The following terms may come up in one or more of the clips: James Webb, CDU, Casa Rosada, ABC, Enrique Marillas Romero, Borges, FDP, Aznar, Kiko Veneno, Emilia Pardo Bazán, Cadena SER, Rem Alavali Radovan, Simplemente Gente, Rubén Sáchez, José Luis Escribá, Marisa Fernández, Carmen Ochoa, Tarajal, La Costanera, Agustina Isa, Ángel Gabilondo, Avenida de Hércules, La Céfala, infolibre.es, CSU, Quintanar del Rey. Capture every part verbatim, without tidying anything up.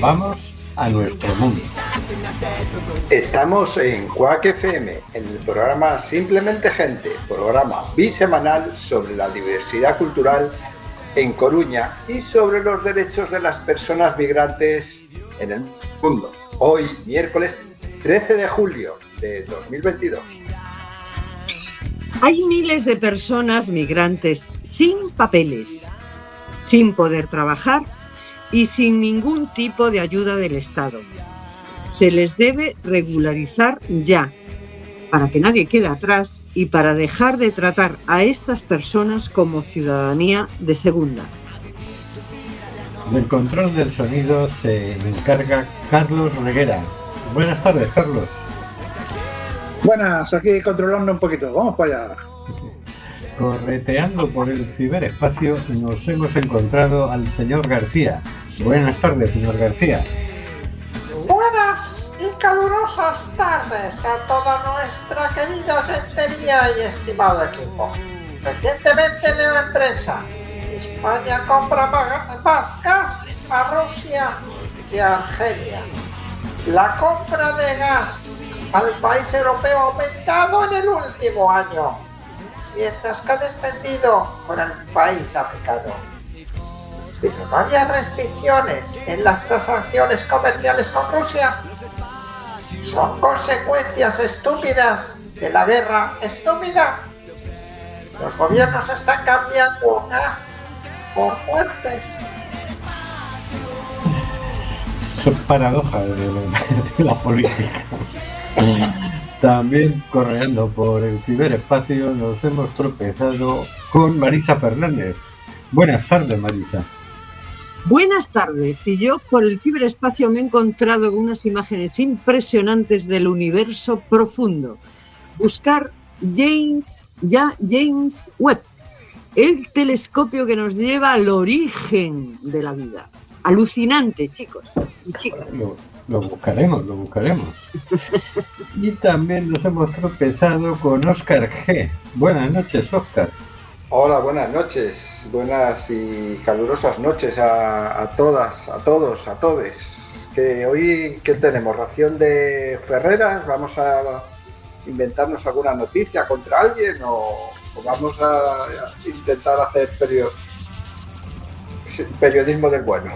vamos a nuestro mundo. Estamos en C U A C F M, en el programa Simplemente Gente, programa bisemanal sobre la diversidad cultural en Coruña y sobre los derechos de las personas migrantes en el mundo. Hoy, miércoles trece de julio de dos mil veintidós. Hay miles de personas migrantes sin papeles, sin poder trabajar y sin ningún tipo de ayuda del Estado. Se les debe regularizar ya, para que nadie quede atrás y para dejar de tratar a estas personas como ciudadanía de segunda. Del control del sonido se encarga Carlos Reguera. Buenas tardes, Carlos. Buenas, aquí controlando un poquito. Vamos para allá. Correteando por el ciberespacio nos hemos encontrado al señor García. Buenas tardes, señor García. Buenas y calurosas tardes a toda nuestra querida sentería y estimado equipo. Recientemente la empresa España compra más gas a Rusia que a Argelia. La compra de gas al país europeo ha aumentado en el último año, mientras que ha descendido con el país africano. Pero no había restricciones en las transacciones comerciales con Rusia. Son consecuencias estúpidas de la guerra estúpida. Los gobiernos están cambiando gas por fuertes. Son paradojas de, de la política. También correando por el ciberespacio nos hemos tropezado con Marisa Fernández. Buenas tardes, Marisa. Buenas tardes. Y yo por el ciberespacio me he encontrado con unas imágenes impresionantes del universo profundo. Buscar James, ya James Webb, el telescopio que nos lleva al origen de la vida. Alucinante, chicos. Lo, lo buscaremos, lo buscaremos. Y también nos hemos tropezado con Oscar G. Buenas noches, Oscar. Hola, buenas noches. Buenas y calurosas noches a, a todas, a todos, a todes. Que hoy, ¿qué tenemos? ¿Ración de Ferreras? ¿Vamos a inventarnos alguna noticia contra alguien? ¿O, o vamos a, a intentar hacer periodos? Periodismo del bueno.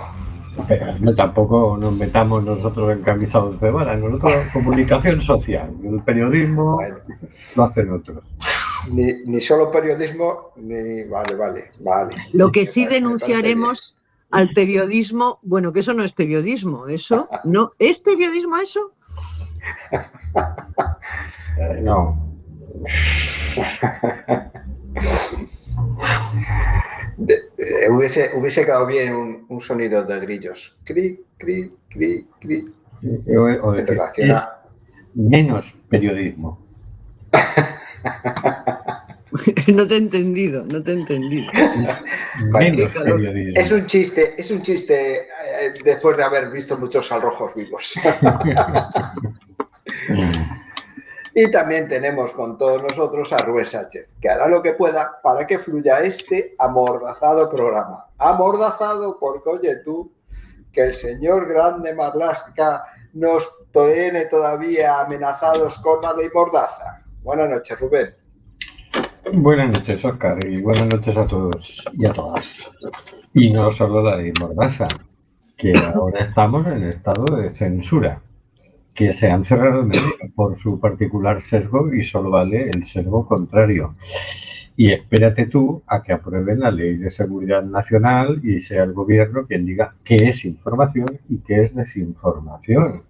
Pero no, tampoco nos metamos nosotros en camisados de vara. Nosotros comunicación social. El periodismo bueno, lo hacen otros. Ni, ni solo periodismo, ni vale, vale, vale. Lo que sí vale, denunciaremos al periodismo, bueno, que eso no es periodismo, eso no es periodismo eso. No. De, eh, hubiese, hubiese quedado bien un, un sonido de grillos. Cri, cri, cri, cri. O, o en relación a... menos periodismo. No te he entendido, no te he entendido. Menos periodismo. Es un chiste, es un chiste eh, después de haber visto muchos alrojos vivos. Y también tenemos con todos nosotros a Rubén Sáchez, que hará lo que pueda para que fluya este amordazado programa. Amordazado porque, oye tú, que el señor grande Marlaska nos tiene todavía amenazados con la ley mordaza. Buenas noches, Rubén. Buenas noches, Óscar, y buenas noches a todos y a todas. Y no solo la ley mordaza, que ahora estamos en estado de censura, que se han cerrado por su particular sesgo y solo vale el sesgo contrario. Y espérate tú a que aprueben la Ley de Seguridad Nacional y sea el gobierno quien diga qué es información y qué es desinformación.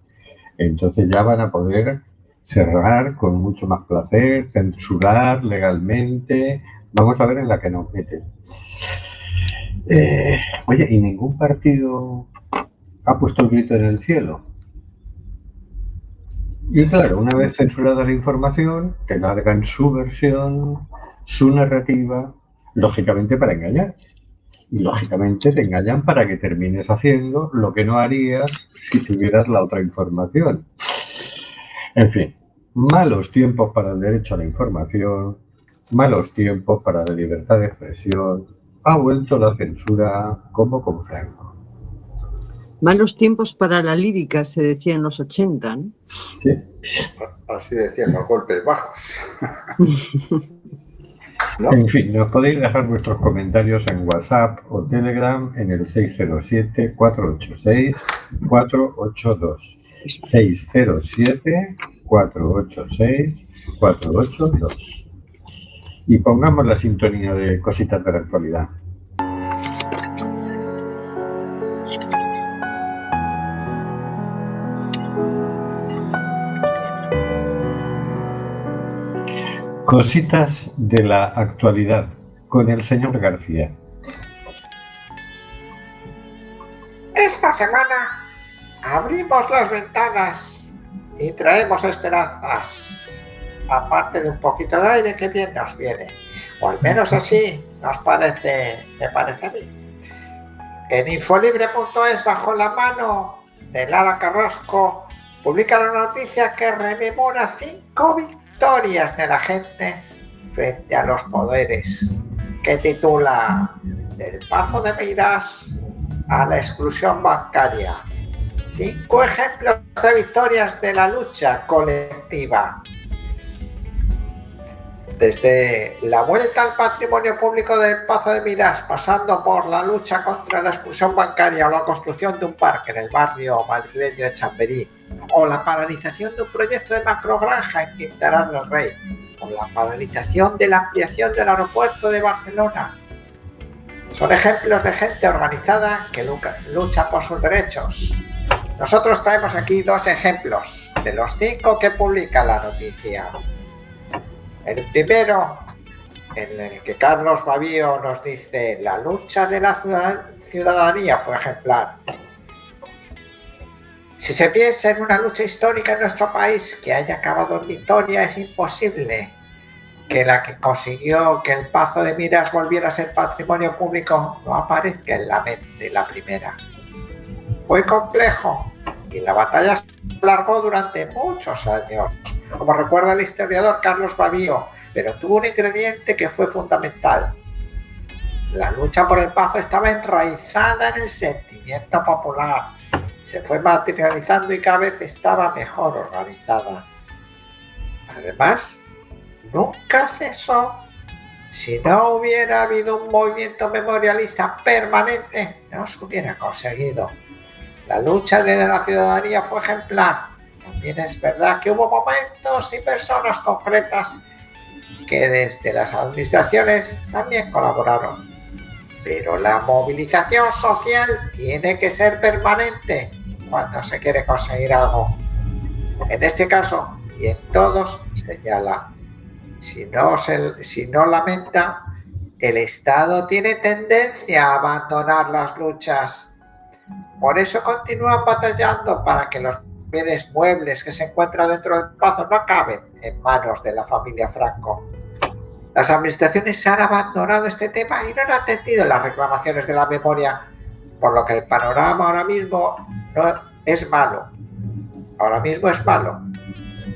Entonces ya van a poder cerrar con mucho más placer, censurar legalmente. Vamos a ver en la que nos meten. Eh, oye, ¿y ningún partido ha puesto el grito en el cielo? Y claro, una vez censurada la información, te largan su versión, su narrativa, lógicamente para engañar. Y lógicamente te engañan para que termines haciendo lo que no harías si tuvieras la otra información. En fin, malos tiempos para el derecho a la información, malos tiempos para la libertad de expresión. Ha vuelto la censura como con Franco. Malos tiempos para la lírica, se decía en los ochenta, ¿no? Sí, así decían, los golpes bajos. ¿No? En fin, nos podéis dejar vuestros comentarios en WhatsApp o Telegram en el seis cero siete, cuatro ocho seis, cuatro ocho dos. seis cero siete, cuatro ocho seis, cuatro ocho dos. Y pongamos la sintonía de Cositas de la Actualidad. Cositas de la actualidad con el señor García. Esta semana abrimos las ventanas y traemos esperanzas, aparte de un poquito de aire que bien nos viene, o al menos así nos parece, me parece a mí. En infolibre punto es, bajo la mano de Lara Carrasco, publica la noticia que rememora cinco victorias Historias de la gente frente a los poderes, que titula Del Pazo de Meirás a la exclusión bancaria. Cinco ejemplos de victorias de la lucha colectiva. Desde la vuelta al patrimonio público del Pazo de Meirás, pasando por la lucha contra la exclusión bancaria o la construcción de un parque en el barrio madrileño de Chamberí, o la paralización de un proyecto de macrogranja en Quintanar del Rey, o la paralización de la ampliación del aeropuerto de Barcelona. Son ejemplos de gente organizada que lucha por sus derechos. Nosotros traemos aquí dos ejemplos de los cinco que publica la noticia. El primero, en el que Carlos Mavío nos dice: la lucha de la ciudadanía fue ejemplar. Si se piensa en una lucha histórica en nuestro país que haya acabado en victoria, es imposible que la que consiguió que el Pazo de Meirás volviera a ser patrimonio público no aparezca en la mente la primera. Fue complejo y la batalla se alargó durante muchos años, como recuerda el historiador Carlos Babío, pero tuvo un ingrediente que fue fundamental. La lucha por el Pazo estaba enraizada en el sentimiento popular. Se fue materializando y cada vez estaba mejor organizada. Además, nunca cesó. Si no hubiera habido un movimiento memorialista permanente, no se hubiera conseguido. La lucha de la ciudadanía fue ejemplar. También es verdad que hubo momentos y personas concretas que desde las administraciones también colaboraron. Pero la movilización social tiene que ser permanente cuando se quiere conseguir algo. En este caso, y en todos, señala, si no, se, si no lamenta, el Estado tiene tendencia a abandonar las luchas. Por eso continúan batallando para que los bienes muebles que se encuentran dentro del Pazo no acaben en manos de la familia Franco. Las administraciones han abandonado este tema y no han atendido las reclamaciones de la memoria, por lo que el panorama ahora mismo no es malo. Ahora mismo es malo.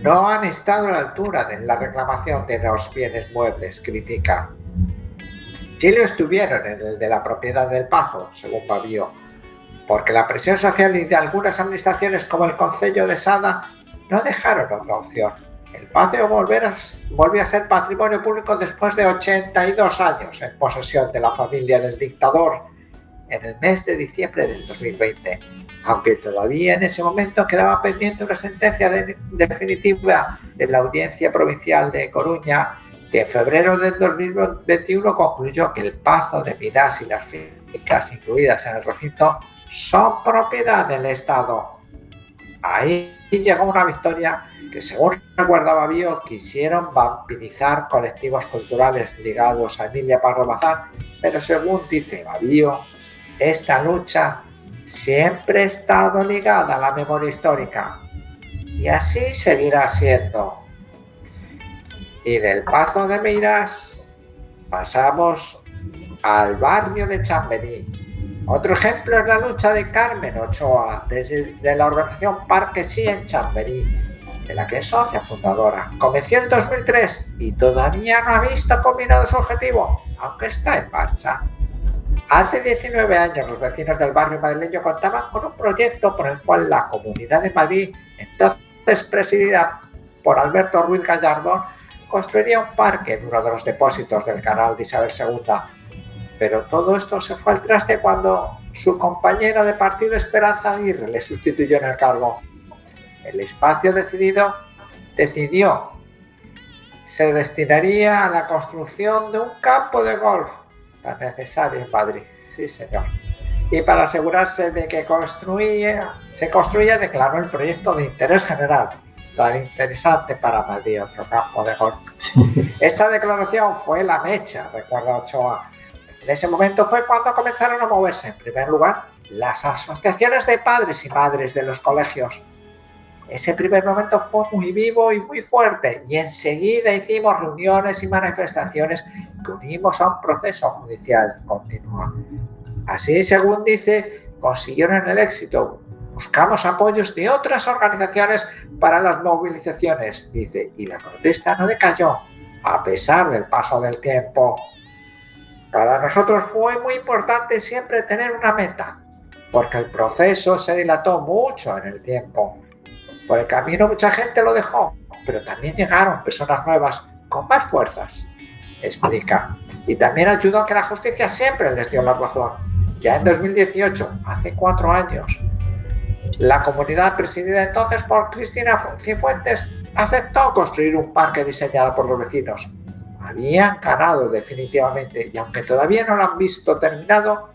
No han estado a la altura de la reclamación de los bienes muebles, critica. Sí lo estuvieron en el de la propiedad del Pazo, según Babío, porque la presión social y de algunas administraciones como el Concello de Sada no dejaron otra opción. El Pazo volvió a ser patrimonio público después de ochenta y dos años en posesión de la familia del dictador en el mes de diciembre del dos mil veinte, aunque todavía en ese momento quedaba pendiente una sentencia de, definitiva de la Audiencia Provincial de Coruña, que en febrero del dos mil veintiuno concluyó que el Pazo de Meirás y las fincas incluidas en el recinto son propiedad del Estado. Ahí llegó una victoria que, según recuerda Babío, quisieron vampirizar colectivos culturales ligados a Emilia Pardo Bazán, pero según dice Babío, esta lucha siempre ha estado ligada a la memoria histórica y así seguirá siendo. Y del Pazo de Meirás pasamos al barrio de Chamberí. Otro ejemplo es la lucha de Carmen Ochoa, desde de la organización Parque Sí en Chamberí, de la que es socia fundadora. Comenzó en dos mil tres y todavía no ha visto combinado su objetivo, aunque está en marcha. Hace diecinueve años los vecinos del barrio madrileño contaban con un proyecto por el cual la Comunidad de Madrid, entonces presidida por Alberto Ruiz Gallardón, construiría un parque en uno de los depósitos del canal de Isabel segunda. Pero todo esto se fue al traste cuando su compañera de partido Esperanza Aguirre le sustituyó en el cargo. El espacio decidido decidió se destinaría a la construcción de un campo de golf tan necesario en Madrid, sí señor. Y para asegurarse de que construya, se construya, declaró el proyecto de interés general. Tan interesante para Madrid, otro campo de golf. Esta declaración fue la mecha, recuerda Ochoa. En ese momento fue cuando comenzaron a moverse, en primer lugar, las asociaciones de padres y madres de los colegios. Ese primer momento fue muy vivo y muy fuerte, y enseguida hicimos reuniones y manifestaciones que unimos a un proceso judicial continuo. Así, según dice, consiguieron el éxito. Buscamos apoyos de otras organizaciones para las movilizaciones, dice, y la protesta no decayó, a pesar del paso del tiempo. Para nosotros fue muy importante siempre tener una meta, porque el proceso se dilató mucho en el tiempo. Por el camino mucha gente lo dejó, pero también llegaron personas nuevas con más fuerzas, explica. Y también ayudó a que la justicia siempre les dio la razón. Ya en dos mil dieciocho, hace cuatro años, la comunidad presidida entonces por Cristina Cifuentes aceptó construir un parque diseñado por los vecinos. Habían ganado definitivamente y aunque todavía no lo han visto terminado,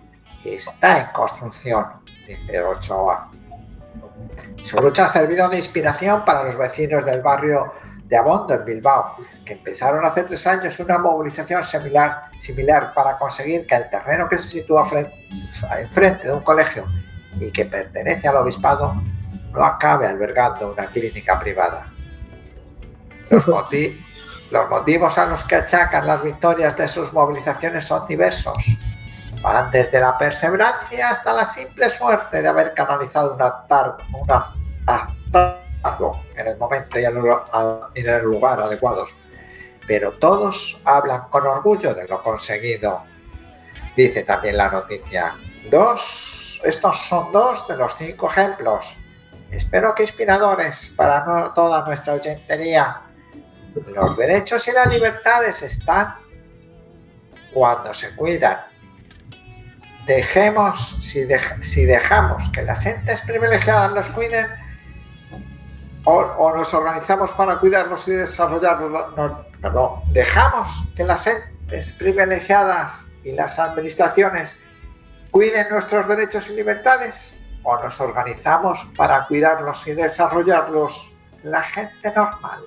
está en construcción, dice Ochoa. Su lucha ha servido de inspiración para los vecinos del barrio de Abondo, en Bilbao, que empezaron hace tres años una movilización similar, similar para conseguir que el terreno que se sitúa frente, enfrente de un colegio y que pertenece al obispado no acabe albergando una clínica privada. Los, moti- los motivos a los que achacan las victorias de sus movilizaciones son diversos. Van desde la perseverancia hasta la simple suerte de haber canalizado un hartazgo en el momento y en el lugar adecuados. Pero todos hablan con orgullo de lo conseguido, dice también la noticia. Dos, estos son dos de los cinco ejemplos. Espero que inspiradores para no toda nuestra oyentería. Los derechos y las libertades están cuando se cuidan. Dejemos, si, dej, si dejamos que las entes privilegiadas nos cuiden o, o nos organizamos para cuidarnos y desarrollarnos, no, no, no. Dejamos que las entes privilegiadas y las administraciones cuiden nuestros derechos y libertades o nos organizamos para cuidarnos y desarrollarlos la gente normal.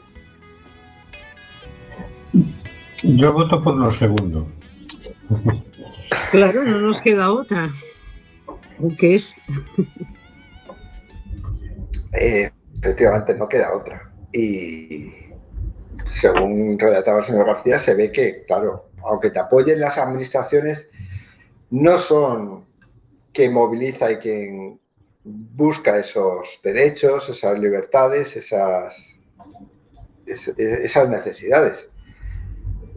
Yo voto por lo segundo. Claro, no nos queda otra. ¿Qué es? Eh, efectivamente, no queda otra. Y según relataba el señor García, se ve que, claro, aunque te apoyen las administraciones, no son quien moviliza y quien busca esos derechos, esas libertades, esas, esas necesidades.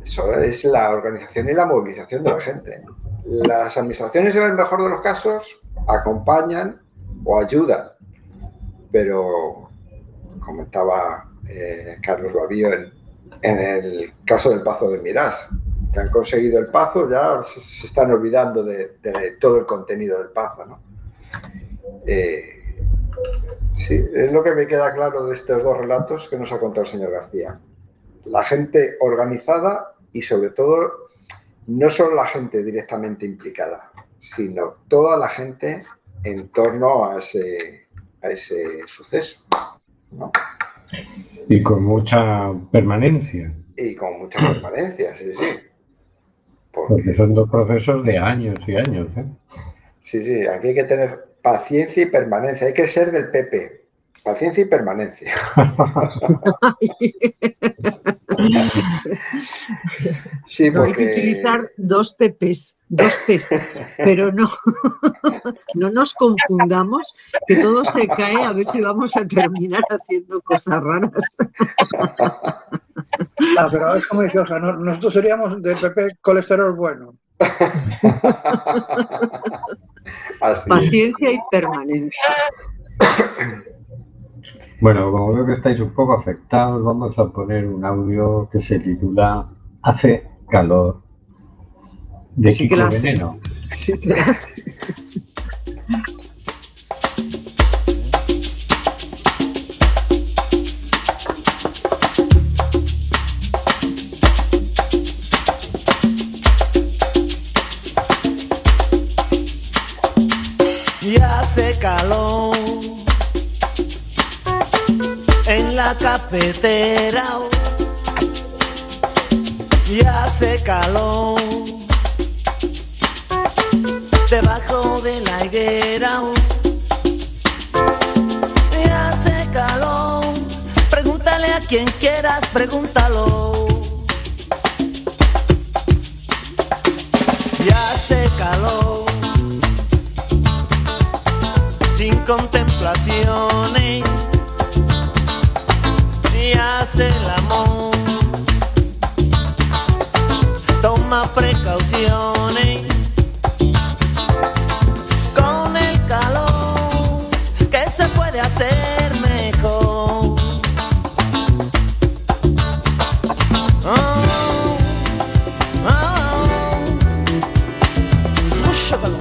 Eso es la organización y la movilización de la gente. Las administraciones, en el mejor de los casos, acompañan o ayudan. Pero, comentaba eh, Carlos Babío, en, en el caso del Pazo de Mirás, que han conseguido el Pazo, ya se, se están olvidando de, de, de todo el contenido del Pazo, ¿no? Eh, sí, es lo que me queda claro de estos dos relatos que nos ha contado el señor García. La gente organizada y, sobre todo, no solo la gente directamente implicada, sino toda la gente en torno a ese, a ese suceso, ¿no? Y con mucha permanencia. Y con mucha permanencia, sí, sí. Porque, Porque son dos procesos de años y años, ¿eh? Sí, sí, aquí hay que tener paciencia y permanencia. Hay que ser del P P. Paciencia y permanencia. Sí, porque... no hay que utilizar dos P Ps, dos Ps, pero no, no nos confundamos, que todo se cae a ver si vamos a terminar haciendo cosas raras. Ah, pero es como dice, o sea, nosotros seríamos del P P colesterol bueno. Así Paciencia es. Y permanencia. Bueno, como veo que estáis un poco afectados, vamos a poner un audio que se titula Hace calor, de sí, Kiko claro. Veneno. Sí, claro. Calor en la cafetera y hace calor debajo de la higuera y hace calor, pregúntale a quien quieras, pregúntalo, y hace calor sin contemplaciones, si hace el amor, toma precauciones, con el calor, ¿qué se puede hacer mejor? Oh, oh, mucho calor.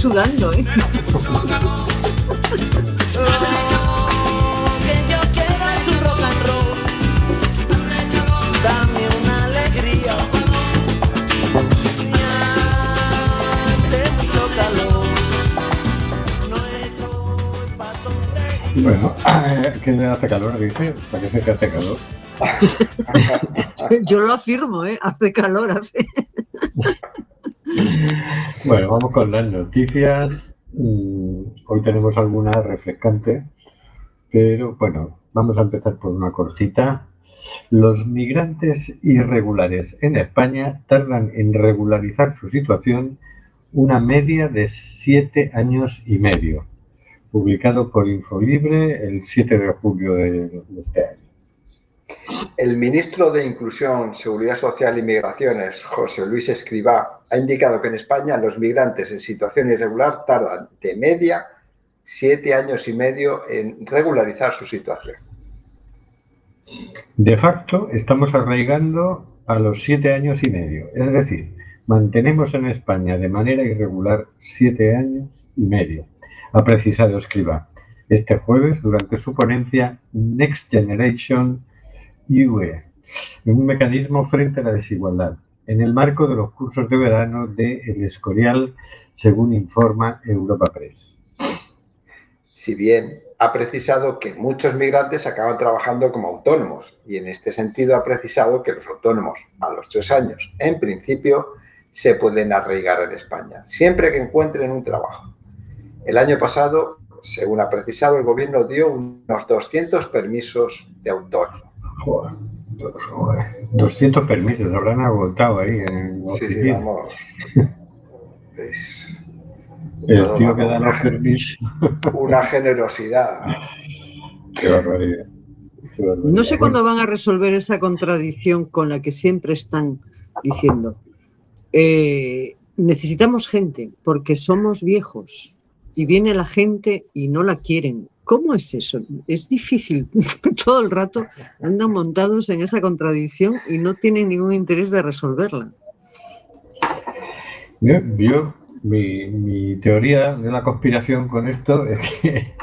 Sudando, ¿eh? Bueno, que le hace calor, dice, parece que hace calor. Yo lo afirmo, ¿eh? Hace calor, hace... Bueno, vamos con las noticias. Hoy tenemos alguna refrescante, pero bueno, vamos a empezar por una cortita. Los migrantes irregulares en España tardan en regularizar su situación una media de siete años y medio. Publicado por Infolibre el siete de julio de este año. El ministro de Inclusión, Seguridad Social y Migraciones, José Luis Escribá, ha indicado que en España los migrantes en situación irregular tardan de media siete años y medio en regularizar su situación. De facto, estamos arraigando a los siete años y medio. Es decir, mantenemos en España de manera irregular siete años y medio, ha precisado Escribá este jueves durante su ponencia Next Generation U E en un mecanismo frente a la desigualdad, en el marco de los cursos de verano de El Escorial, según informa Europa Press. Si bien ha precisado que muchos migrantes acaban trabajando como autónomos, y en este sentido ha precisado que los autónomos, a los tres años, en principio, se pueden arraigar en España, siempre que encuentren un trabajo. El año pasado, según ha precisado, el Gobierno dio unos doscientos permisos de autónomo. Joder, joder. doscientos permisos, lo habrán agotado ahí en la oficina. Sí, sí, vamos. Es el tío que da los permisos. Una generosidad. Qué barbaridad. Qué barbaridad. No sé cuándo van a resolver esa contradicción con la que siempre están diciendo. Eh, necesitamos gente porque somos viejos. Y viene la gente y no la quieren. ¿Cómo es eso? Es difícil. Todo el rato andan montados en esa contradicción y no tienen ningún interés de resolverla. Yo, yo mi, mi teoría de la conspiración con esto es que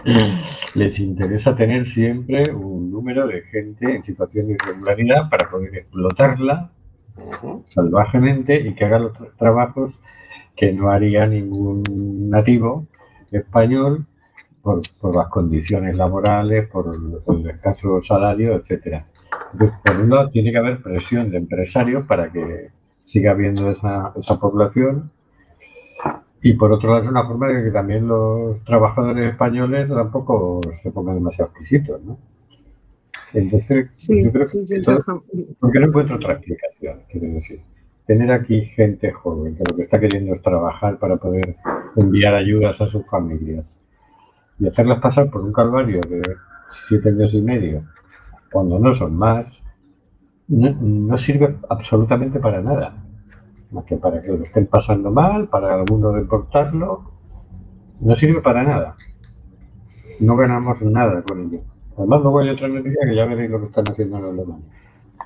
les interesa tener siempre un número de gente en situación de irregularidad para poder explotarla salvajemente y que haga los trabajos que no haría ningún nativo español por, por las condiciones laborales, por, por el escaso salario, etcétera. Entonces, por un lado, tiene que haber presión de empresarios para que siga habiendo esa, esa población, y por otro lado es una forma de que también los trabajadores españoles tampoco se pongan demasiado exquisitos, ¿no? Entonces, sí, yo creo que... Sí, sí, todo, porque no encuentro otra explicación, quiero decir. Tener aquí gente joven que lo que está queriendo es trabajar para poder enviar ayudas a sus familias y hacerlas pasar por un calvario de siete años y medio, cuando no son más, no, no sirve absolutamente para nada. Más que para que lo estén pasando mal, para alguno reportarlo, no sirve para nada. No ganamos nada con ello. Además, luego hay otra noticia que ya veréis lo que están haciendo en Alemania.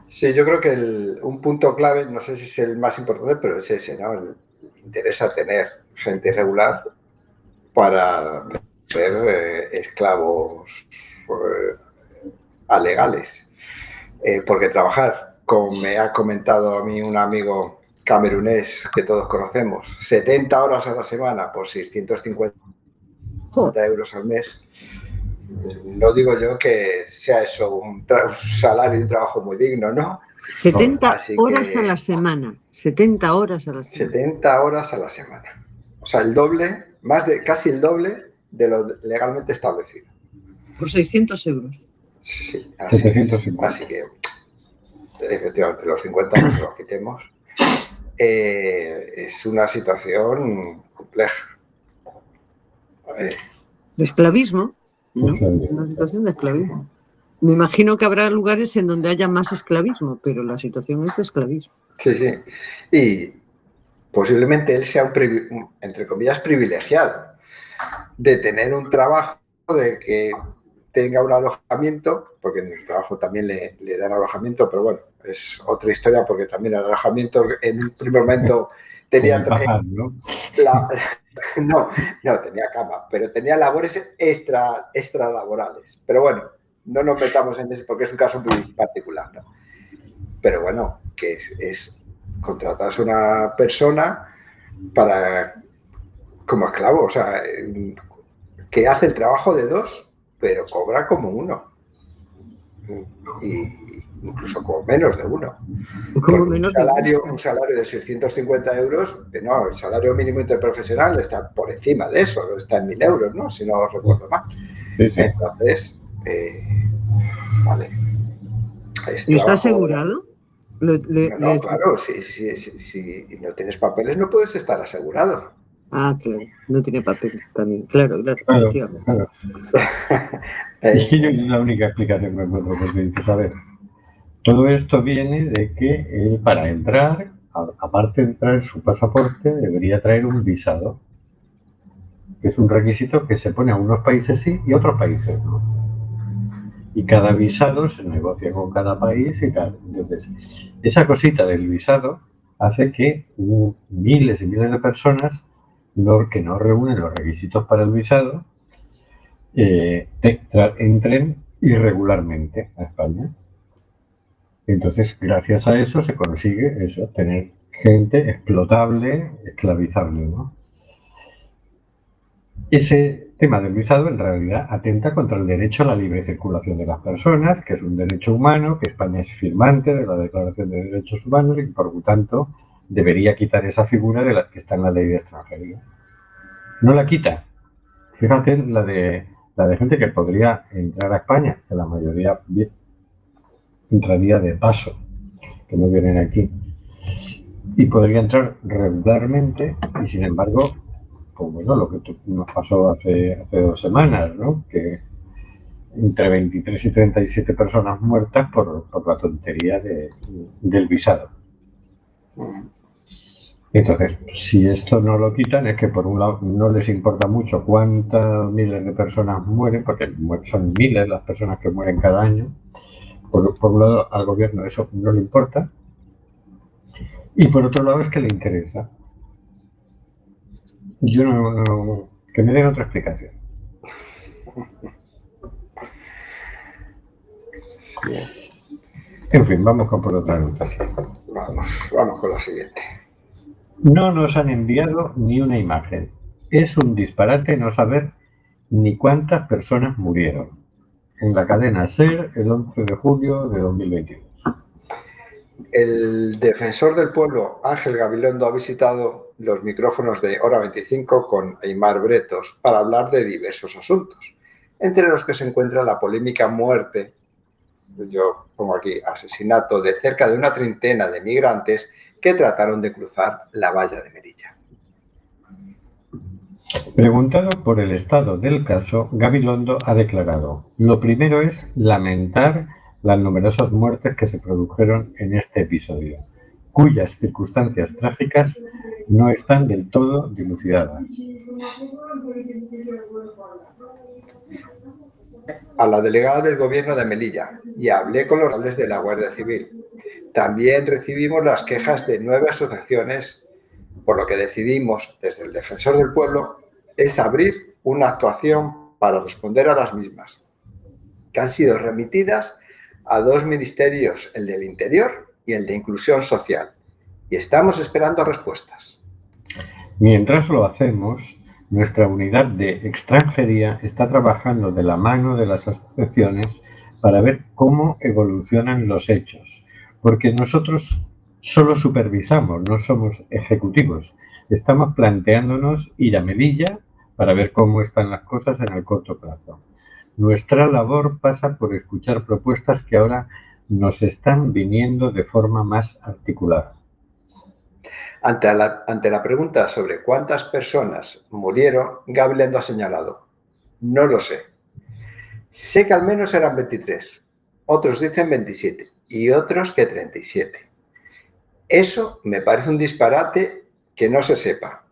Sí, yo creo que el, un punto clave, no sé si es el más importante, pero es ese, ¿no? El, interesa tener gente irregular para ser eh, esclavos eh, alegales. Eh, porque trabajar, como me ha comentado a mí un amigo camerunés que todos conocemos, setenta horas a la semana por seiscientos cincuenta euros al mes, no digo yo que sea eso un, tra- un salario y un trabajo muy digno, ¿no? setenta horas a la semana. setenta horas a la semana. setenta horas a la semana. O sea, el doble, más de casi el doble de lo legalmente establecido. Por seiscientos euros. Sí, así, setecientos cincuenta. Así que, efectivamente, los cincuenta nos los quitemos. Eh, es una situación compleja. Eh. De esclavismo. ¿No? Una situación de esclavismo. Me imagino que habrá lugares en donde haya más esclavismo, pero la situación es de esclavismo. Sí, sí. Y posiblemente él sea, un privi- un, entre comillas, privilegiado de tener un trabajo, de que tenga un alojamiento, porque en el trabajo también le, le dan alojamiento, pero bueno, es otra historia porque también el alojamiento en un primer momento tenía... Traje, ¿no? La, No, no, tenía cama, pero tenía labores extra, extra laborales. Pero bueno, no nos metamos en eso porque es un caso muy particular, ¿no? Pero bueno, que es, es contratarse a una persona para como esclavo, o sea, que hace el trabajo de dos, pero cobra como uno. Y incluso como menos de uno. Como menos un, salario, de uno. Un salario de seiscientos cincuenta euros, no, el salario mínimo interprofesional está por encima de eso, está en mil euros, ¿no? Si no recuerdo mal. Sí, sí. Entonces, eh, vale. Este ¿Está asegurado? Lo, le, no, no le... claro, si, si, si, si no tienes papeles no puedes estar asegurado. Ah, claro, no tiene papel también, claro, claro. claro, claro. Es que yo es la única explicación que encuentro, porque, ¿sabes? Todo esto viene de que él, para entrar, aparte de traer su pasaporte, debería traer un visado, que es un requisito que se pone a unos países sí y a otros países no. Y cada visado se negocia con cada país y tal. Entonces, esa cosita del visado hace que miles y miles de personas los que no reúnen los requisitos para el visado eh, entren irregularmente a España. Entonces, gracias a eso se consigue eso, tener gente explotable, esclavizable, ¿no? Ese tema del visado en realidad atenta contra el derecho a la libre circulación de las personas, que es un derecho humano, que España es firmante de la Declaración de Derechos Humanos y por lo tanto debería quitar esa figura de la que está en la ley de extranjería. No la quita. Fíjate la de la de gente que podría entrar a España, que la mayoría entraría de paso, que no vienen aquí, y podría entrar regularmente y sin embargo, pues bueno, lo que nos pasó hace, hace dos semanas, ¿no? Que entre veintitrés y treinta y siete personas muertas por, por la tontería de, del visado. Entonces, si esto no lo quitan, es que por un lado no les importa mucho cuántas miles de personas mueren, porque son miles las personas que mueren cada año. Por, por un lado, al gobierno eso no le importa. Y por otro lado, es que le interesa. Yo no, no... Que me den otra explicación. Sí. En fin, vamos con por otra nota. Sí. Vamos, vamos con la siguiente. No nos han enviado ni una imagen. Es un disparate no saber ni cuántas personas murieron. En la cadena SER, el once de julio de dos mil veintidós. El defensor del pueblo, Ángel Gabilondo, ha visitado los micrófonos de Hora veinticinco con Imar Bretos para hablar de diversos asuntos, entre los que se encuentra la polémica muerte, yo pongo aquí asesinato, de cerca de una treintena de migrantes que trataron de cruzar la valla de Melilla. Preguntado por el estado del caso, Gabilondo ha declarado: lo primero es lamentar las numerosas muertes que se produjeron en este episodio, cuyas circunstancias trágicas no están del todo dilucidadas. A la delegada del gobierno de Melilla y hablé con los responsables de la Guardia Civil. También recibimos las quejas de nueve asociaciones, por lo que decidimos desde el Defensor del Pueblo es abrir una actuación para responder a las mismas, que han sido remitidas a dos ministerios, el del Interior y el de Inclusión Social, y estamos esperando respuestas. Mientras lo hacemos, nuestra unidad de extranjería está trabajando de la mano de las asociaciones para ver cómo evolucionan los hechos, porque nosotros solo supervisamos, no somos ejecutivos. Estamos planteándonos ir a Melilla para ver cómo están las cosas en el corto plazo. Nuestra labor pasa por escuchar propuestas que ahora nos están viniendo de forma más articulada. Ante la, ante la pregunta sobre cuántas personas murieron, Gabilondo ha señalado: no lo sé. Sé que al menos eran veintitrés, otros dicen veintisiete y otros que treinta y siete. Eso me parece un disparate que no se sepa,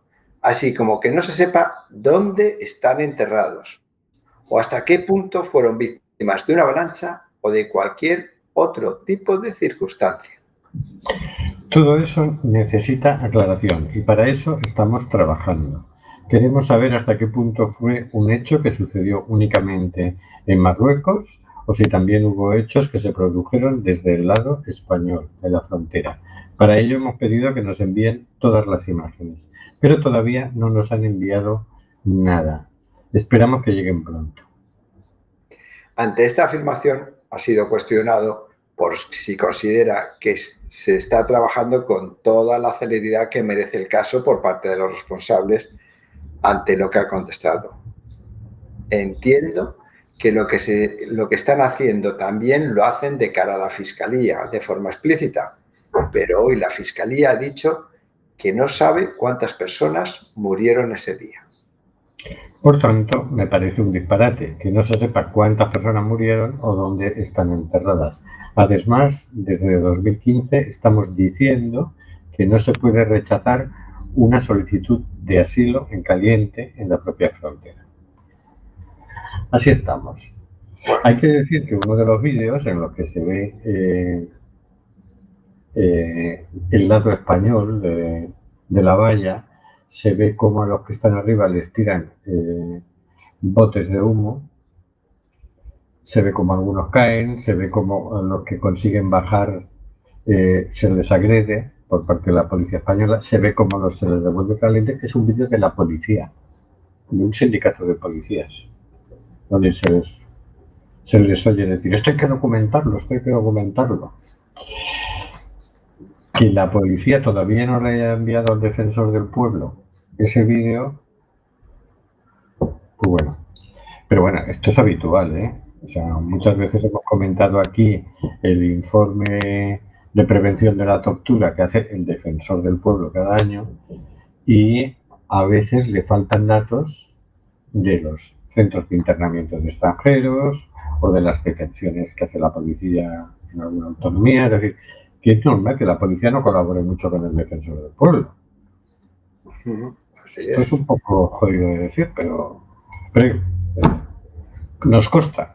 así como que no se sepa dónde están enterrados o hasta qué punto fueron víctimas de una avalancha o de cualquier otro tipo de circunstancia. Todo eso necesita aclaración y para eso estamos trabajando. Queremos saber hasta qué punto fue un hecho que sucedió únicamente en Marruecos o si también hubo hechos que se produjeron desde el lado español de la frontera. Para ello hemos pedido que nos envíen todas las imágenes, pero todavía no nos han enviado nada. Esperamos que lleguen pronto. Ante esta afirmación ha sido cuestionado por si considera que se está trabajando con toda la celeridad que merece el caso por parte de los responsables, ante lo que ha contestado: entiendo que lo que, se, lo que están haciendo también lo hacen de cara a la Fiscalía, de forma explícita, pero hoy la Fiscalía ha dicho que no sabe cuántas personas murieron ese día. Por tanto, me parece un disparate que no se sepa cuántas personas murieron o dónde están enterradas. Además, desde dos mil quince estamos diciendo que no se puede rechazar una solicitud de asilo en caliente en la propia frontera. Así estamos. Hay que decir que uno de los vídeos en los que se ve eh, eh, el lado español de, de la valla, se ve como a los que están arriba les tiran eh, botes de humo se ve como algunos caen, se ve como a los que consiguen bajar eh, se les agrede por parte de la policía española, se ve como los se les devuelve caliente. Es un vídeo de la policía, de un sindicato de policías, donde se les, se les oye decir, esto hay que documentarlo, esto hay que documentarlo. Que la policía todavía no le haya enviado al defensor del pueblo ese vídeo, pues bueno. Pero bueno, esto es habitual, ¿eh? O sea, muchas veces hemos comentado aquí el informe de prevención de la tortura que hace el defensor del pueblo cada año y a veces le faltan datos de los centros de internamiento de extranjeros o de las detenciones que hace la policía en alguna autonomía. Es decir, que es normal que la policía no colabore mucho con el defensor del pueblo. Así es. Esto es un poco jodido de decir, pero, pero nos consta.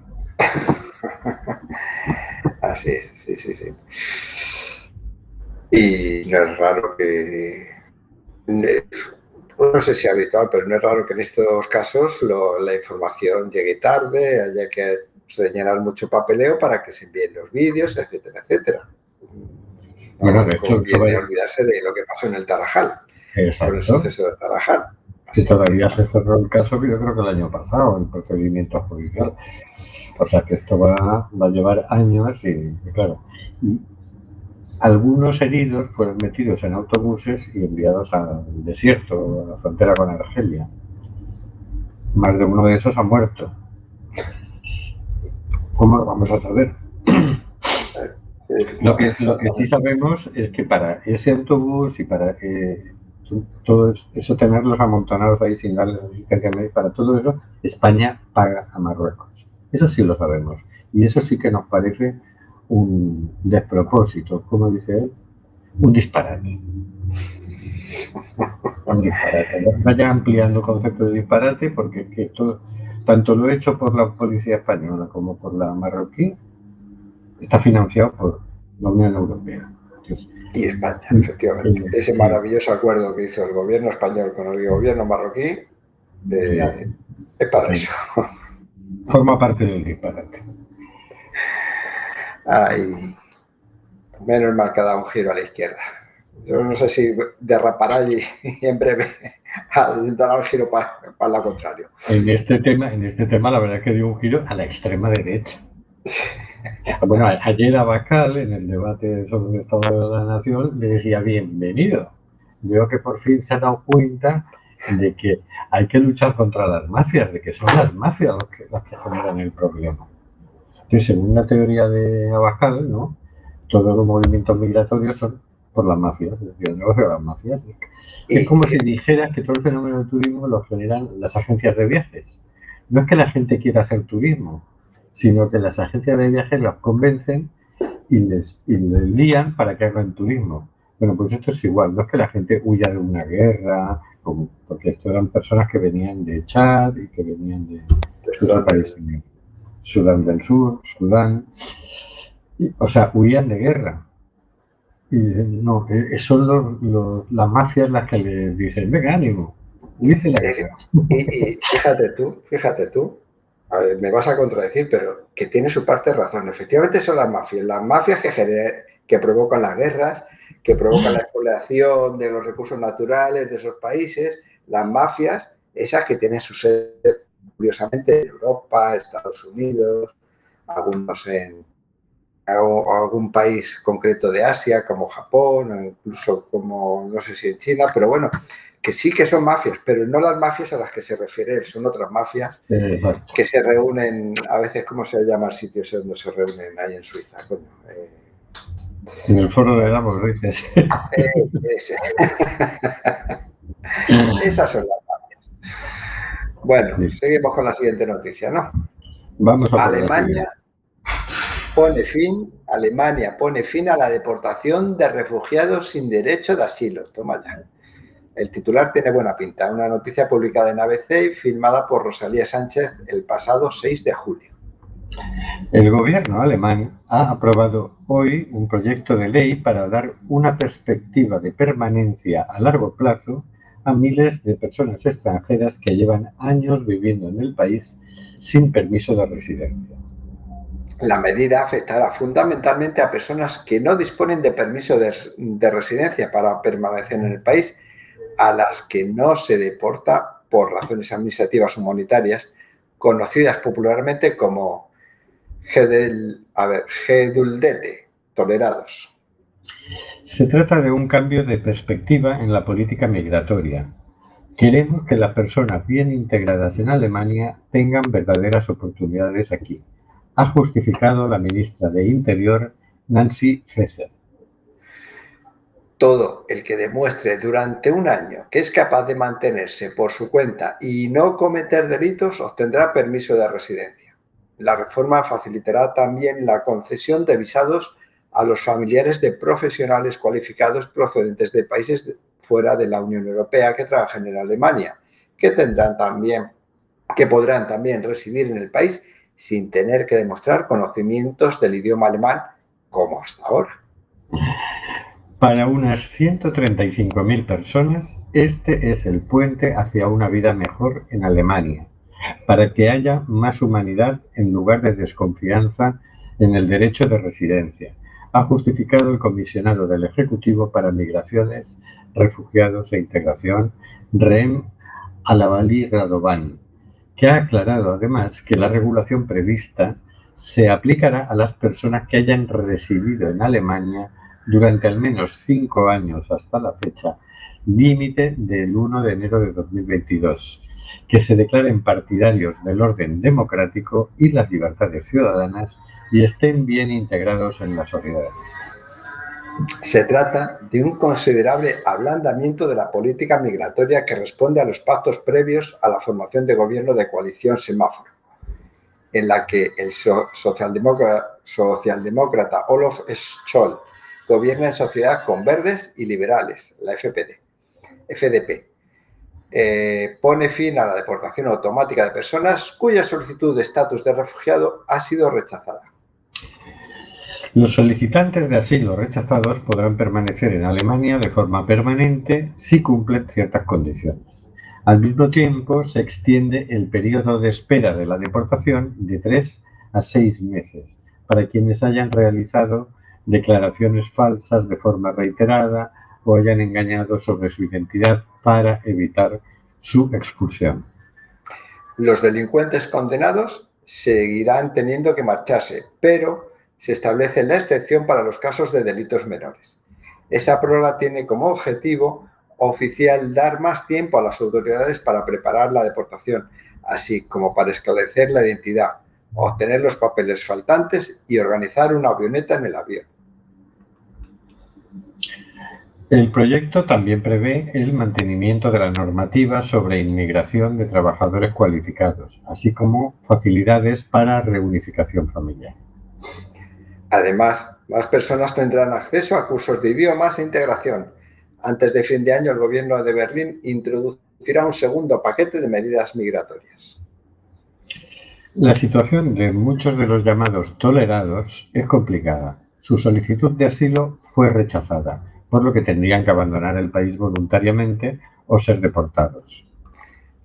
Así es, sí, sí, sí. Y no es raro que, no sé si es habitual, pero no es raro que en estos casos lo, la información llegue tarde, haya que rellenar mucho papeleo para que se envíen los vídeos, etcétera, etcétera. Bueno, no conviene esto, olvidarse de lo que pasó en el Tarajal, exacto, con el suceso del Tarajal. Así que todavía se cerró el caso, yo creo que el año pasado, el procedimiento judicial. O sea que esto va, va a llevar años y, claro, algunos heridos fueron metidos en autobuses y enviados al desierto, a la frontera con Argelia. Más de uno de esos ha muerto. ¿Cómo lo vamos a saber? Lo que, lo que sí sabemos es que para ese autobús y para eh, todo eso, tenerlos amontonados ahí sin darles asistencia médica, para todo eso, España paga a Marruecos. Eso sí lo sabemos. Y eso sí que nos parece un despropósito, como dice él, un disparate. Un disparate. Vaya ampliando el concepto de disparate, porque es que esto, tanto lo hecho por la policía española como por la marroquí, está financiado por la Unión Europea. Entonces, y España, efectivamente. Y, Ese maravilloso acuerdo que hizo el gobierno español con el gobierno marroquí de, es para eso. Forma parte del disparate. Ay, menos mal que ha dado un giro a la izquierda. Yo no sé si derrapará allí en breve, dará un giro para, para lo contrario. En este tema, en este tema, la verdad es que dio un giro a la extrema derecha. Bueno, ayer Abascal, en el debate sobre el Estado de la Nación, le decía bienvenido. Veo que por fin se ha dado cuenta de que hay que luchar contra las mafias, de que son las mafias los que, las que generan el problema. Entonces, según la teoría de Abascal, ¿no?, todos los movimientos migratorios son por las mafias, es decir, el negocio de las mafias. Es como si dijeras que todo el fenómeno del turismo lo generan las agencias de viajes. No es que la gente quiera hacer turismo, sino que las agencias de viajes las convencen y les, y les lían para que hagan turismo. Bueno, pues esto es igual, no es que la gente huya de una guerra, como, porque esto eran personas que venían de Chad y que venían de otros países, Sudán del Sur, Sudán, y, o sea, huían de guerra. Y no, son los, los, las mafias las que les dicen, venga, ánimo, huye de la guerra. Y, y fíjate tú, fíjate tú, a ver, me vas a contradecir, pero que tiene su parte razón. Efectivamente son las mafias, las mafias que, genera, que provocan las guerras, que provocan la explotación de los recursos naturales de esos países, las mafias, esas que tienen su sede, curiosamente, en Europa, Estados Unidos, algunos en algún país concreto de Asia, como Japón, incluso como, no sé si en China, pero bueno, que sí que son mafias, pero no las mafias a las que se refiere él, son otras mafias Exacto. que se reúnen, a veces, ¿cómo se llama el sitio donde se reúnen ahí en Suiza? Coño, eh... En el foro de Davos, dices. Eh, ese. Esas son las mafias. Bueno, sí. Seguimos con la siguiente noticia, ¿no? Vamos a Alemania pone fin, Alemania pone fin a la deportación de refugiados sin derecho de asilo. Toma ya. El titular tiene buena pinta, una noticia publicada en A B C y firmada por Rosalía Sánchez el pasado seis de julio. El gobierno alemán ha aprobado hoy un proyecto de ley para dar una perspectiva de permanencia a largo plazo a miles de personas extranjeras que llevan años viviendo en el país sin permiso de residencia. La medida afectará fundamentalmente a personas que no disponen de permiso de, de residencia para permanecer en el país, a las que no se deporta por razones administrativas humanitarias, conocidas popularmente como gedel, a ver, geduldete, tolerados. Se trata de un cambio de perspectiva en la política migratoria. Queremos que las personas bien integradas en Alemania tengan verdaderas oportunidades aquí, ha justificado la ministra de Interior, Nancy Faeser. Todo el que demuestre durante un año que es capaz de mantenerse por su cuenta y no cometer delitos obtendrá permiso de residencia. La reforma facilitará también la concesión de visados a los familiares de profesionales cualificados procedentes de países fuera de la Unión Europea que trabajen en Alemania, que tendrán también, que podrán también residir en el país sin tener que demostrar conocimientos del idioma alemán, como hasta ahora. Para unas ciento treinta y cinco mil personas, este es el puente hacia una vida mejor en Alemania, para que haya más humanidad en lugar de desconfianza en el derecho de residencia, ha justificado el comisionado del Ejecutivo para Migraciones, Refugiados e Integración, Rem Alavali Radovan, que ha aclarado además que la regulación prevista se aplicará a las personas que hayan residido en Alemania durante al menos cinco años hasta la fecha límite del uno de enero de dos mil veintidós, que se declaren partidarios del orden democrático y las libertades ciudadanas y estén bien integrados en la sociedad. Se trata de un considerable ablandamiento de la política migratoria que responde a los pactos previos a la formación de gobierno de coalición semáforo, en la que el socialdemócrata, socialdemócrata Olaf Scholz gobierna en sociedad con verdes y liberales, la F D P. Eh, pone fin a la deportación automática de personas cuya solicitud de estatus de refugiado ha sido rechazada. Los solicitantes de asilo rechazados podrán permanecer en Alemania de forma permanente si cumplen ciertas condiciones. Al mismo tiempo, se extiende el periodo de espera de la deportación de tres a seis meses para quienes hayan realizado declaraciones falsas de forma reiterada o hayan engañado sobre su identidad para evitar su expulsión. Los delincuentes condenados seguirán teniendo que marcharse, pero se establece la excepción para los casos de delitos menores. Esa prórroga tiene como objetivo oficial dar más tiempo a las autoridades para preparar la deportación, así como para esclarecer la identidad, obtener los papeles faltantes y organizar una avioneta en el avión. El proyecto también prevé el mantenimiento de la normativa sobre inmigración de trabajadores cualificados, así como facilidades para reunificación familiar. Además, más personas tendrán acceso a cursos de idiomas e integración. Antes de fin de año, el gobierno de Berlín introducirá un segundo paquete de medidas migratorias. La situación de muchos de los llamados tolerados es complicada. Su solicitud de asilo fue rechazada, por lo que tendrían que abandonar el país voluntariamente o ser deportados.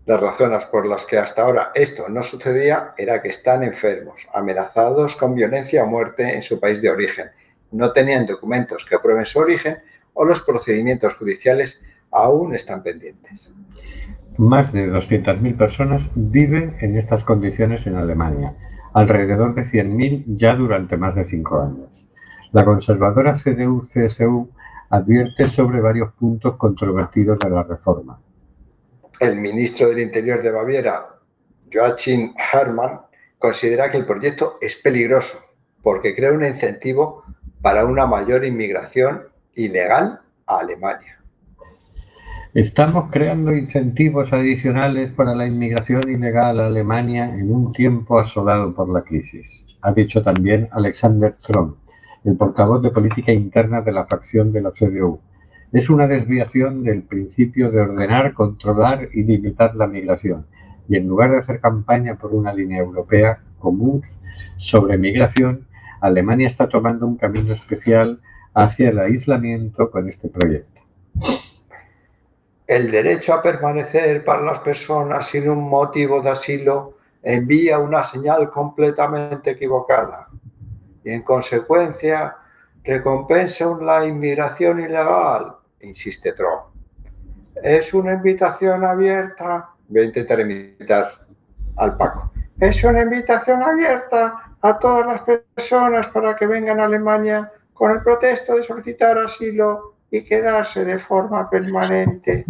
Las razones por las que hasta ahora esto no sucedía era que están enfermos, amenazados con violencia o muerte en su país de origen, no tenían documentos que prueben su origen o los procedimientos judiciales aún están pendientes. Más de doscientas mil personas viven en estas condiciones en Alemania, alrededor de cien mil ya durante más de cinco años. La conservadora C D U C S U advierte sobre varios puntos controvertidos de la reforma. El ministro del Interior de Baviera, Joachim Herrmann, considera que el proyecto es peligroso porque crea un incentivo para una mayor inmigración ilegal a Alemania. Estamos creando incentivos adicionales para la inmigración ilegal a Alemania en un tiempo asolado por la crisis, ha dicho también Alexander Trump, el portavoz de política interna de la facción de la C D U. Es una desviación del principio de ordenar, controlar y limitar la migración. Y en lugar de hacer campaña por una línea europea común sobre migración, Alemania está tomando un camino especial hacia el aislamiento con este proyecto. El derecho a permanecer para las personas sin un motivo de asilo envía una señal completamente equivocada, y, en consecuencia, recompensa la inmigración ilegal, insiste Trump. Es una invitación abierta, voy a intentar imitar al Paco, es una invitación abierta a todas las personas para que vengan a Alemania con el pretexto de solicitar asilo y quedarse de forma permanente.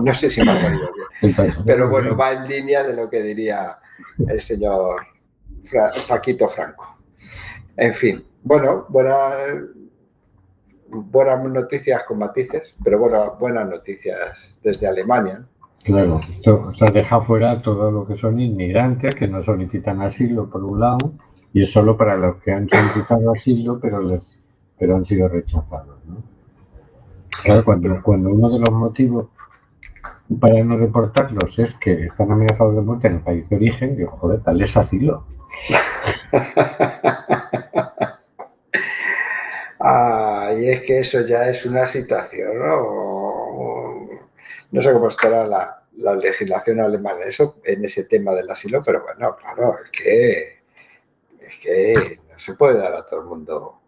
No sé si me ha salido bien, pero bueno, va en línea de lo que diría el señor Fra- Paquito Franco. En fin, bueno, buena... buenas noticias con matices, pero bueno, buenas noticias desde Alemania. Claro, se ha dejado fuera todo lo que son inmigrantes que no solicitan asilo, por un lado, y es solo para los que han solicitado asilo, pero les pero han sido rechazados, ¿no? Claro, cuando, cuando uno de los motivos para no reportarlos es que están amenazados de muerte en el país de origen, yo, joder, tal es asilo. Ah, y es que eso ya es una situación, ¿no? No sé cómo estará la, la legislación alemana eso, en ese tema del asilo, pero bueno, claro, es que, es que no se puede dar a todo el mundo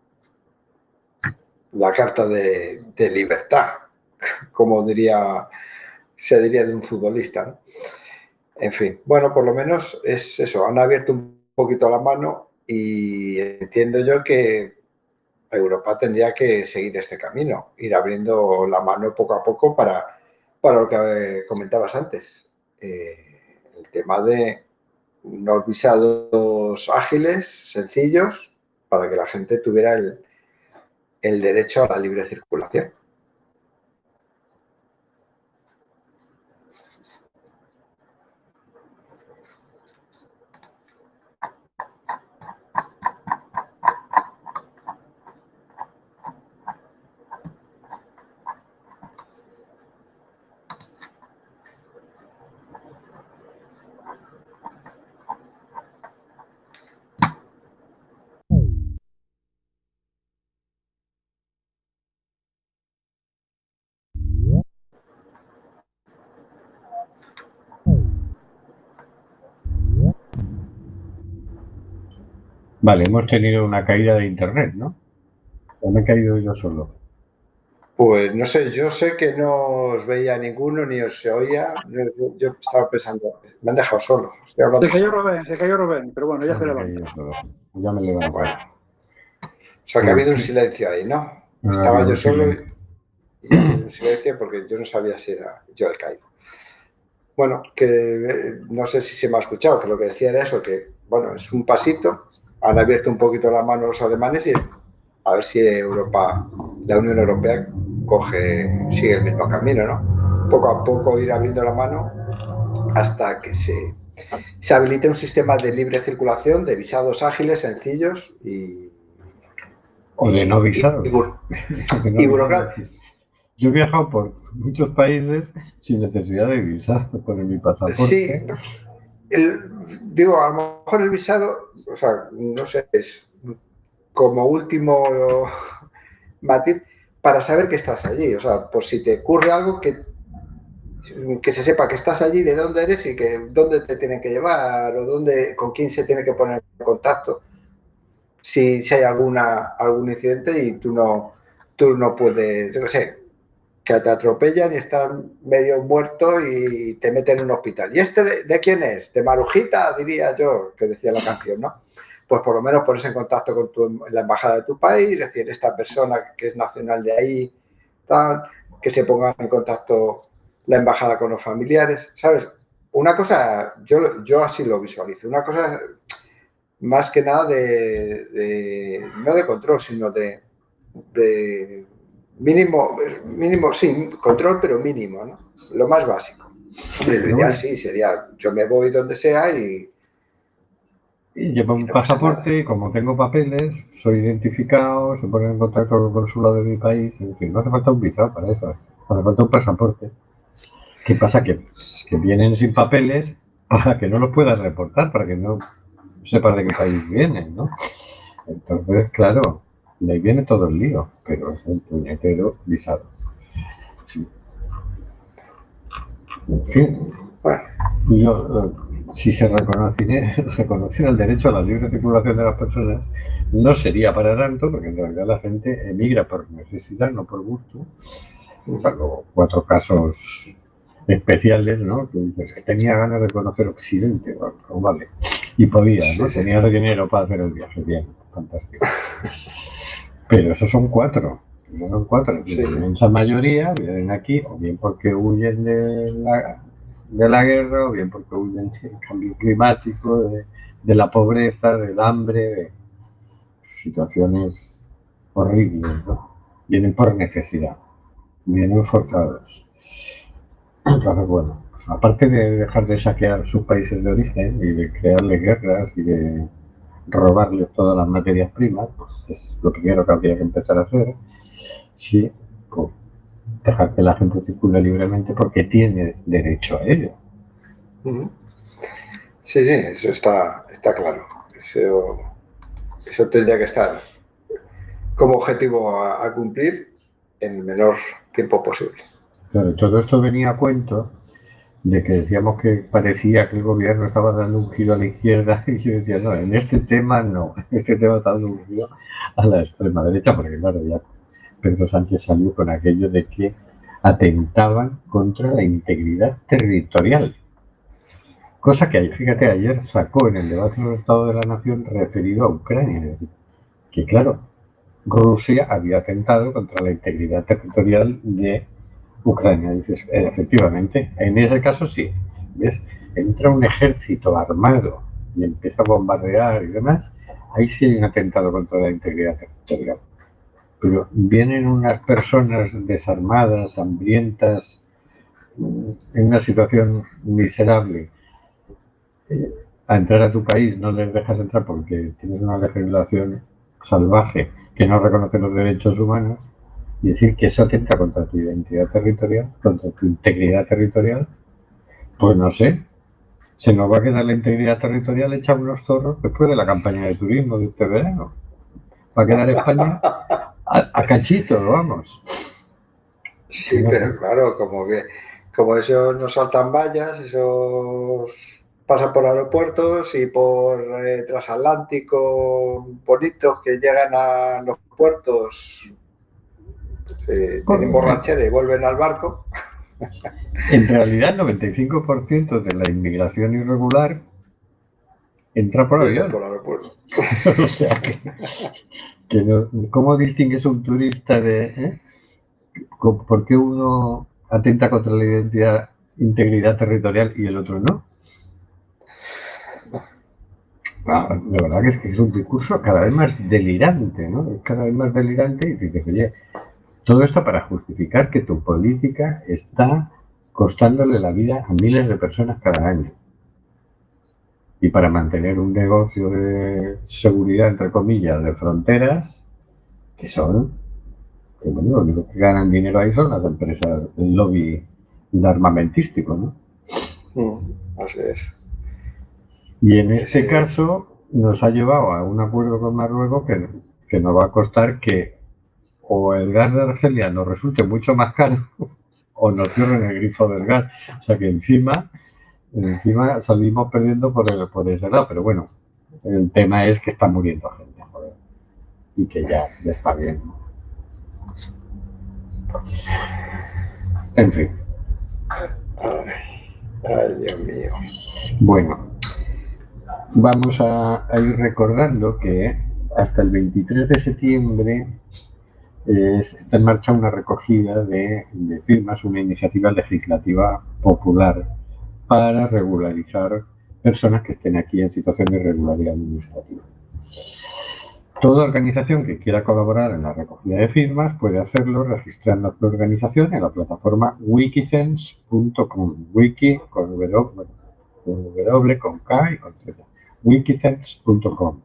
la carta de, de libertad, como diría se diría de un futbolista, ¿no? En fin, bueno, por lo menos es eso, han abierto un poquito la mano y entiendo yo que Europa tendría que seguir este camino, ir abriendo la mano poco a poco para, para lo que comentabas antes. Eh, el tema de unos visados ágiles, sencillos, para que la gente tuviera el, el derecho a la libre circulación. Vale, hemos tenido una caída de internet, ¿no? ¿O me he caído yo solo? Pues no sé, yo sé que no os veía ninguno ni os se oía. Yo, yo, yo estaba pensando, me han dejado solo. Se cayó Rubén, se cayó Rubén, pero bueno, ya se, se levanta. Ya me levanto. Bueno. O sea, que ha habido un silencio ahí, ¿no? no estaba no, yo solo no. y, y ha habido un silencio porque yo no sabía si era yo el caído. Bueno, que no sé si se me ha escuchado, que lo que decía era eso, que bueno, es un pasito. Han abierto un poquito la mano los alemanes y a ver si Europa, la Unión Europea, coge, sigue el mismo camino, ¿no? Poco a poco ir abriendo la mano hasta que se, se habilite un sistema de libre circulación, de visados ágiles, sencillos y... O de no visados. Y, y, y, y burocráticos. Yo he viajado por muchos países sin necesidad de visar, por mi pasaporte. Sí. El, digo, a lo mejor el visado, o sea, no sé, es como último matiz para saber que estás allí, o sea, por si te ocurre algo que, que se sepa que estás allí, de dónde eres y que dónde te tienen que llevar o dónde, con quién se tiene que poner en contacto si, si hay alguna algún incidente y tú no, tú no puedes, yo qué sé, que te atropellan y están medio muerto y te meten en un hospital. ¿Y este de, de quién es? De Marujita, diría yo, que decía la canción, ¿no? Pues por lo menos ponerse en contacto con tu, la embajada de tu país, decir, esta persona que es nacional de ahí, tal, que se ponga en contacto la embajada con los familiares, ¿sabes? Una cosa, yo, yo así lo visualizo, una cosa más que nada de, de no de control, sino de... de Mínimo, mínimo, sí, control, pero mínimo, ¿no? Lo más básico. Hombre, lo ideal sí sería, yo me voy donde sea y... y llevo un no pasaporte, como tengo papeles, soy identificado, se pone en contacto con el consulado de mi país, en fin, no hace falta un visado para eso, no hace falta un pasaporte. ¿Qué pasa? Que, que vienen sin papeles para que no los puedas reportar, para que no sepas de qué país vienen, ¿no? Entonces, claro... de ahí viene todo el lío, pero es el puñetero visado. Sí. En fin, bueno, yo Si se reconociera el derecho a la libre circulación de las personas, no sería para tanto, porque en realidad la gente emigra por necesidad, no por gusto, salvo cuatro casos especiales, ¿no? Que entonces, tenía ganas de conocer Occidente, bueno, pues vale, y podía, ¿no? Tenía dinero para hacer el viaje, bien, fantástico. Pero esos son cuatro, esos son cuatro, sí. La inmensa mayoría vienen aquí, o bien porque huyen de la... de la guerra, o bien porque huyen del cambio climático, de, de la pobreza, del hambre, de situaciones horribles, ¿no? Vienen por necesidad, vienen forzados. Entonces, bueno, pues aparte de dejar de saquear sus países de origen y de crearles guerras y de robarles todas las materias primas, pues es lo primero que habría que empezar a hacer, sí, pues dejar que la gente circule libremente porque tiene derecho a ello. Sí, sí, eso está, está claro. Eso, eso tendría que estar como objetivo a, a cumplir en el menor tiempo posible. Claro, todo esto venía a cuento de que decíamos que parecía que el gobierno estaba dando un giro a la izquierda y yo decía, no, en este tema no, en este tema está dando un giro a la extrema derecha porque claro, ya... Pedro Sánchez salió con aquello de que atentaban contra la integridad territorial. Cosa que, fíjate, ayer sacó en el debate del Estado de la Nación referido a Ucrania. Que claro, Rusia había atentado contra la integridad territorial de Ucrania. Dices, efectivamente, en ese caso sí. ¿Ves? Entra un ejército armado y empieza a bombardear y demás. Ahí sí hay un atentado contra la integridad territorial. Pero vienen unas personas desarmadas, hambrientas, en una situación miserable. Eh, a entrar a tu país no les dejas entrar porque tienes una legislación salvaje que no reconoce los derechos humanos y decir que eso atenta contra tu identidad territorial, contra tu integridad territorial, pues no sé. Se nos va a quedar la integridad territorial hecha unos zorros después de la campaña de turismo de este verano. Va a quedar España... A, a cachito, vamos. Sí, pero claro, como que como eso no saltan vallas, eso pasa por aeropuertos y por eh, transatlánticos bonitos que llegan a los puertos, eh, tienen borrachera y vuelven al barco. En realidad el noventa y cinco por ciento de la inmigración irregular entra por avión. Por aeropuerto. O sea que... Que no, ¿cómo distingues un turista de eh? por qué uno atenta contra la identidad, integridad territorial y el otro no? Ah, la verdad que es que es un discurso cada vez más delirante, ¿no? Es cada vez más delirante y dices, oye, todo esto para justificar que tu política está costándole la vida a miles de personas cada año. Y para mantener un negocio de seguridad, entre comillas, de fronteras, que son, que bueno, lo único que ganan dinero ahí son las empresas, el lobby armamentístico, ¿no? Mm, así es. Y en este sí. caso nos ha llevado a un acuerdo con Marruecos que, que nos va a costar que o el gas de Argelia nos resulte mucho más caro o nos cierren el grifo del gas. O sea que encima... Encima salimos perdiendo por, el, por ese lado, pero bueno, el tema es que está muriendo gente, joder, y que ya, ya está bien. En fin. Ay, ay, Dios mío. Bueno, vamos a, a ir recordando que hasta el veintitrés de septiembre eh, está en marcha una recogida de, de firmas, una iniciativa legislativa popular para regularizar personas que estén aquí en situación de irregularidad administrativa. Toda organización que quiera colaborar en la recogida de firmas puede hacerlo registrando su organización en la plataforma wikicense punto com. Wiki con W, con W, con K y con Z. wikicense punto com.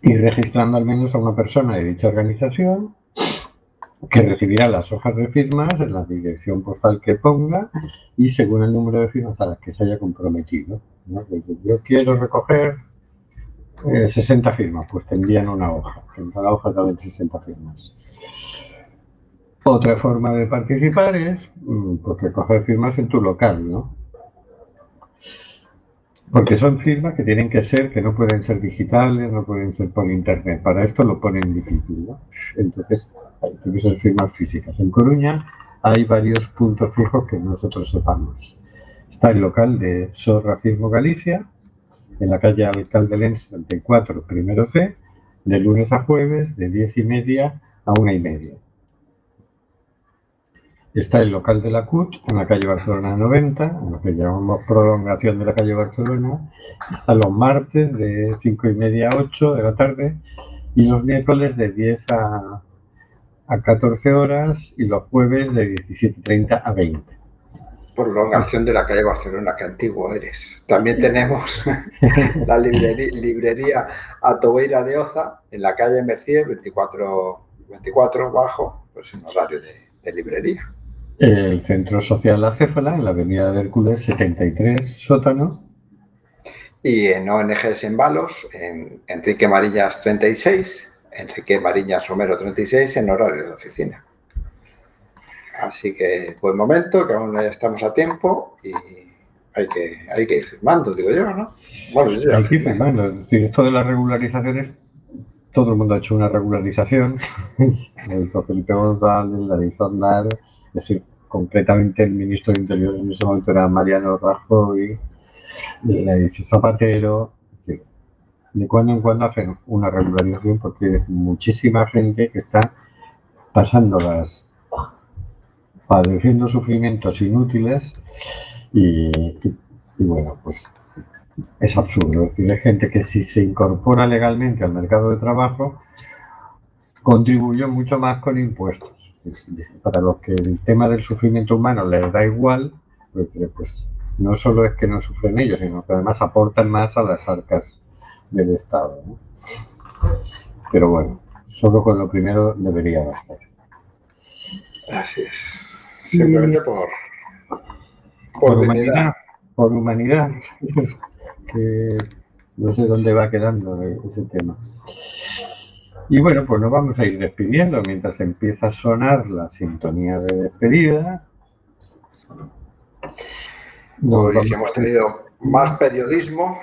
Y registrando al menos a una persona de dicha organización que recibirá las hojas de firmas en la dirección postal que ponga y según el número de firmas a las que se haya comprometido, ¿no? Yo quiero recoger eh, sesenta firmas, pues tendrían una hoja, en cada hoja también sesenta firmas. Otra forma de participar es pues, recoger firmas en tu local, ¿no? Porque son firmas que tienen que ser, que no pueden ser digitales, no pueden ser por internet. Para esto lo ponen difícil, ¿no? Entonces, hay que ser firmas físicas. En Coruña hay varios puntos fijos que nosotros sepamos. Está el local de Sor Rafismo Galicia, en la calle Alcalde Lenz setenta y cuatro, primero C, de lunes a jueves, de diez y media a una y media. Está el local de la C U T, en la calle Barcelona noventa, en lo que llamamos prolongación de la calle Barcelona. Está los martes de cinco y media a ocho de la tarde, y los miércoles de diez a, a catorce horas, y los jueves de diecisiete treinta a veinte. Prolongación de la calle Barcelona, qué antiguo eres. También tenemos la librería, librería Atobeira de Oza, en la calle Mercier, veinticuatro, veinticuatro bajo, pues en horario de, de librería. El Centro Social La Céfala, en la avenida de Hércules, setenta y tres, sótano. Y en O N Gs en Balos, en Enrique Marillas treinta y seis, Enrique Marillas Romero treinta y seis, en horario de oficina. Así que buen momento, que aún ya estamos a tiempo y hay que, hay que ir firmando, digo yo, ¿no? Bueno, yo hay que ir firmando. Es decir, esto de las regularizaciones, todo el mundo ha hecho una regularización. Lo hizo Felipe González, la hizo Aznar, es decir, concretamente el ministro de Interior en ese momento era Mariano Rajoy, la hizo Zapatero. Sí. De cuando en cuando hacen una regularización porque muchísima gente que está pasando las... padeciendo sufrimientos inútiles y, y, y bueno, pues es absurdo. Es decir, hay gente que si se incorpora legalmente al mercado de trabajo contribuyó mucho más con impuestos. Es, es, para los que el tema del sufrimiento humano les da igual, pues, pues no solo es que no sufren ellos, sino que además aportan más a las arcas del Estado, ¿no? Pero bueno, solo con lo primero debería bastar. Así es. Simplemente por, por, por humanidad, por humanidad, que no sé dónde va quedando ese tema. Y bueno, pues nos vamos a ir despidiendo mientras empieza a sonar la sintonía de despedida. Hoy vamos... hemos tenido más periodismo.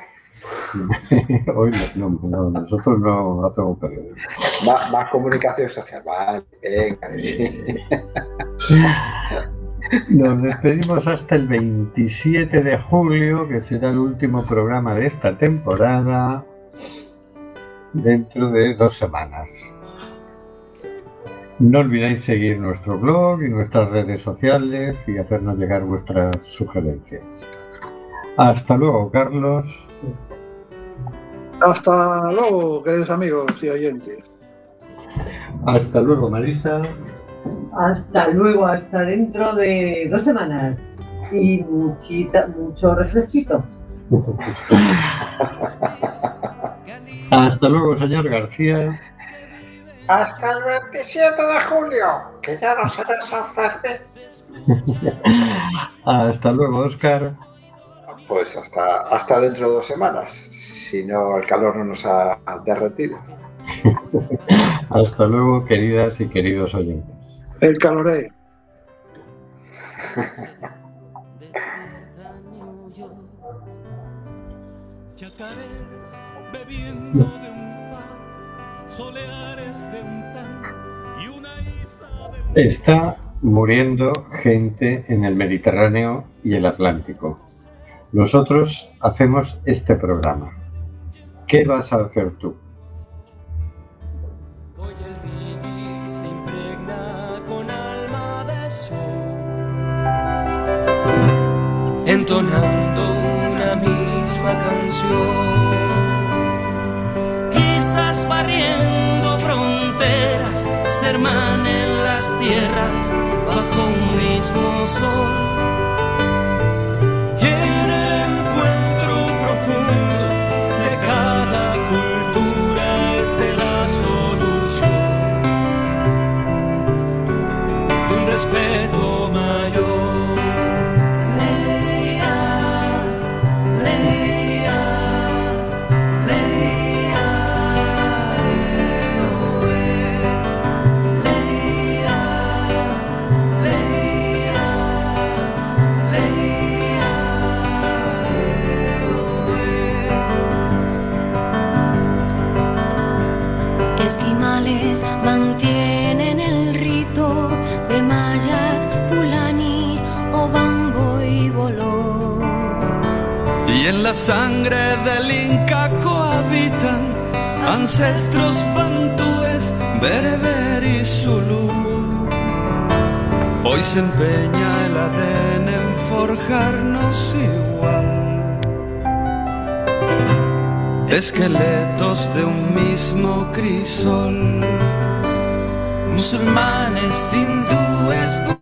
Hoy no, no, nosotros no hacemos periodismo. Más, más comunicación social, vale, venga, sí. Nos despedimos hasta el veintisiete de julio, que será el último programa de esta temporada, dentro de dos semanas. No olvidéis seguir nuestro blog y nuestras redes sociales y hacernos llegar vuestras sugerencias. Hasta luego, Carlos. Hasta luego, queridos amigos y oyentes. Hasta luego, Marisa. Hasta luego, hasta dentro de dos semanas. Y muchita, mucho refresquito. Hasta luego, señor García. Hasta el veintisiete de julio, que ya no será San Fermín. Hasta luego, Oscar. Pues hasta, hasta dentro de dos semanas, si no el calor no nos ha derretido. Hasta luego, queridas y queridos oyentes. El caloré. Chacares bebiendo de un pan, soleares de un tan y una isa de... Está muriendo gente en el Mediterráneo y el Atlántico. Nosotros hacemos este programa. ¿Qué vas a hacer tú? Hoy el reggae se impregna con alma de sol, entonando una misma canción. Quizás barriendo fronteras, se hermanen las tierras bajo un mismo sol. Respeto mayor. Leia, Leia, Leia, Leia, Leia, esquimales mantienen el rito de mayas, fulani, obambo y boló. Y en la sangre del Inca cohabitan ancestros pantúes, bereber y zulú. Hoy se empeña el A D N en forjarnos igual. Esqueletos de un mismo crisol. Musulmanes, hindúes,